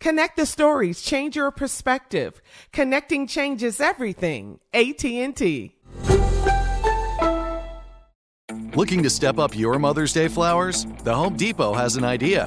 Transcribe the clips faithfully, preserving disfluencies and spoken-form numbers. Connect the stories, change your perspective. Connecting changes everything. A T and T. Looking to step up your Mother's Day flowers? The Home Depot has an idea.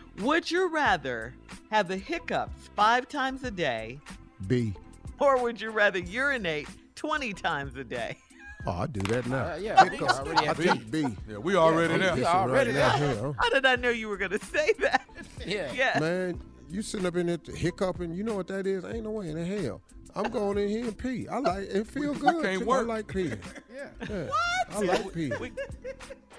Would you rather have the hiccups five times a day? B. Or would you rather urinate twenty times a day? Oh, I do that now. Uh, yeah, hiccups. Already I think B. B. Yeah, we already yeah, there. We already right there. Now. How did I know you were going to say that? Yeah. Yes. Man, you sitting up in there hiccuping, you know what that is? Ain't no way in the hell. I'm going in here and pee. I like it. Feel good. I can't work. I like peeing. Yeah. yeah. What? I like peeing.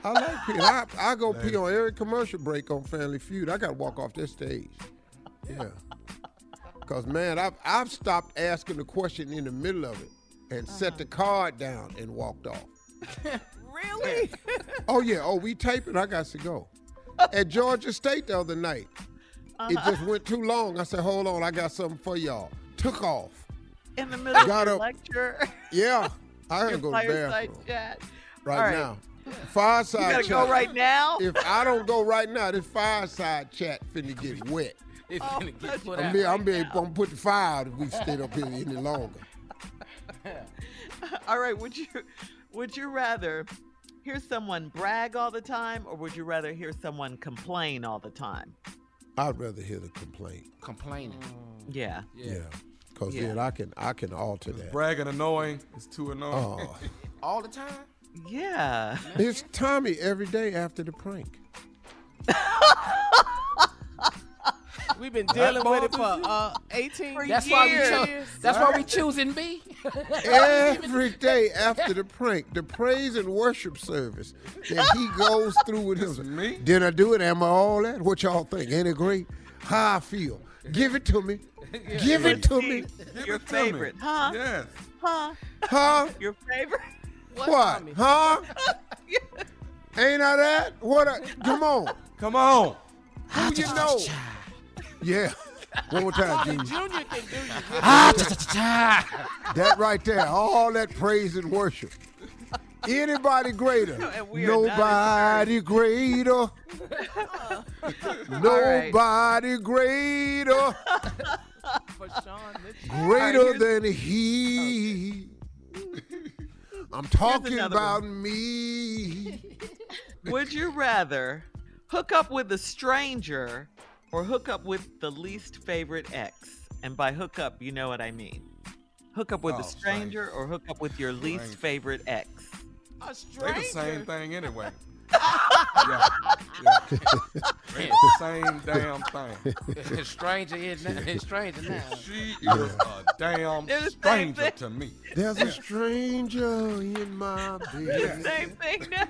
I like peeing. I, I go pee on every commercial break on Family Feud. I got to walk off this stage. Yeah. Because, man, I've, I've stopped asking the question in the middle of it and uh-huh. set the card down and walked off. Really? Oh, yeah. Oh, we taping. I got to go. At Georgia State the other night, uh-huh. it just went too long. I said, hold on. I got something for y'all. Took off. In the middle Got of the lecture. Yeah. I gotta go to the bathroom. Chat. Right, right now. Fireside chat. You gotta chat. Go right now? If I don't go right now, this fireside chat finna get wet. It's oh, finna get wet. I'm, be, right I'm, be, I'm gonna put the fire out if we stayed up here any longer. All right, would you would you rather hear someone brag all the time or would you rather hear someone complain all the time? I'd rather hear the complaint. Complaining. Mm. Yeah. Yeah. yeah. Because yeah. then I can I can alter that. Bragging annoying. It's too annoying. Oh. All the time? Yeah. It's Tommy every day after the prank. We've been dealing with it for uh, eighteen for that's years. Why we cho- that's why we choosing B. Every day after the prank, the praise and worship service that he goes through with his me. Did I do it? Am I all that? What y'all think? Ain't it great? How I feel. Give it to me. Yeah. Give it to me. Your it favorite, me. Huh? Yes. Huh? Huh? Your favorite? What? What? Huh? Ain't I that? What? A, come on. Come on. Who you know? Yeah. One more time, Junior. Junior can do you. That right there. All that praise and worship. Anybody greater? Nobody greater. Nobody greater. Greater than he. I'm talking about me. Would you rather hook up with a stranger or hook up with the least favorite ex? And by hook up, you know what I mean. Hook up with oh, a stranger strange. or hook up with your least strange. favorite ex? A stranger? They're the same thing anyway. yeah. yeah. It's the same damn thing. Stranger is now. It's stranger now. She yeah. is a damn it's stranger to me. There's a stranger in my bed. Same thing now.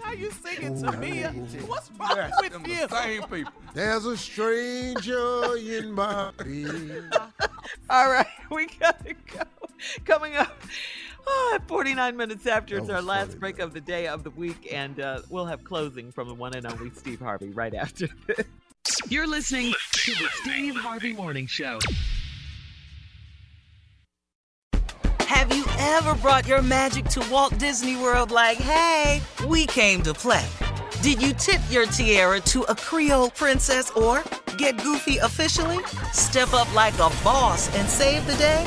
How you singing to me? What's wrong yes, with you? The same people. There's a stranger in my bed. All right, we gotta go. Coming up oh, forty-nine minutes after, it's our last break of the day of the week, and uh, we'll have closing from the one and only Steve Harvey right after this. You're listening to the Steve Harvey Morning Show. Have you ever brought your magic to Walt Disney World like, hey, we came to play? Did you tip your tiara to a Creole princess or get goofy officially? Step up like a boss and save the day?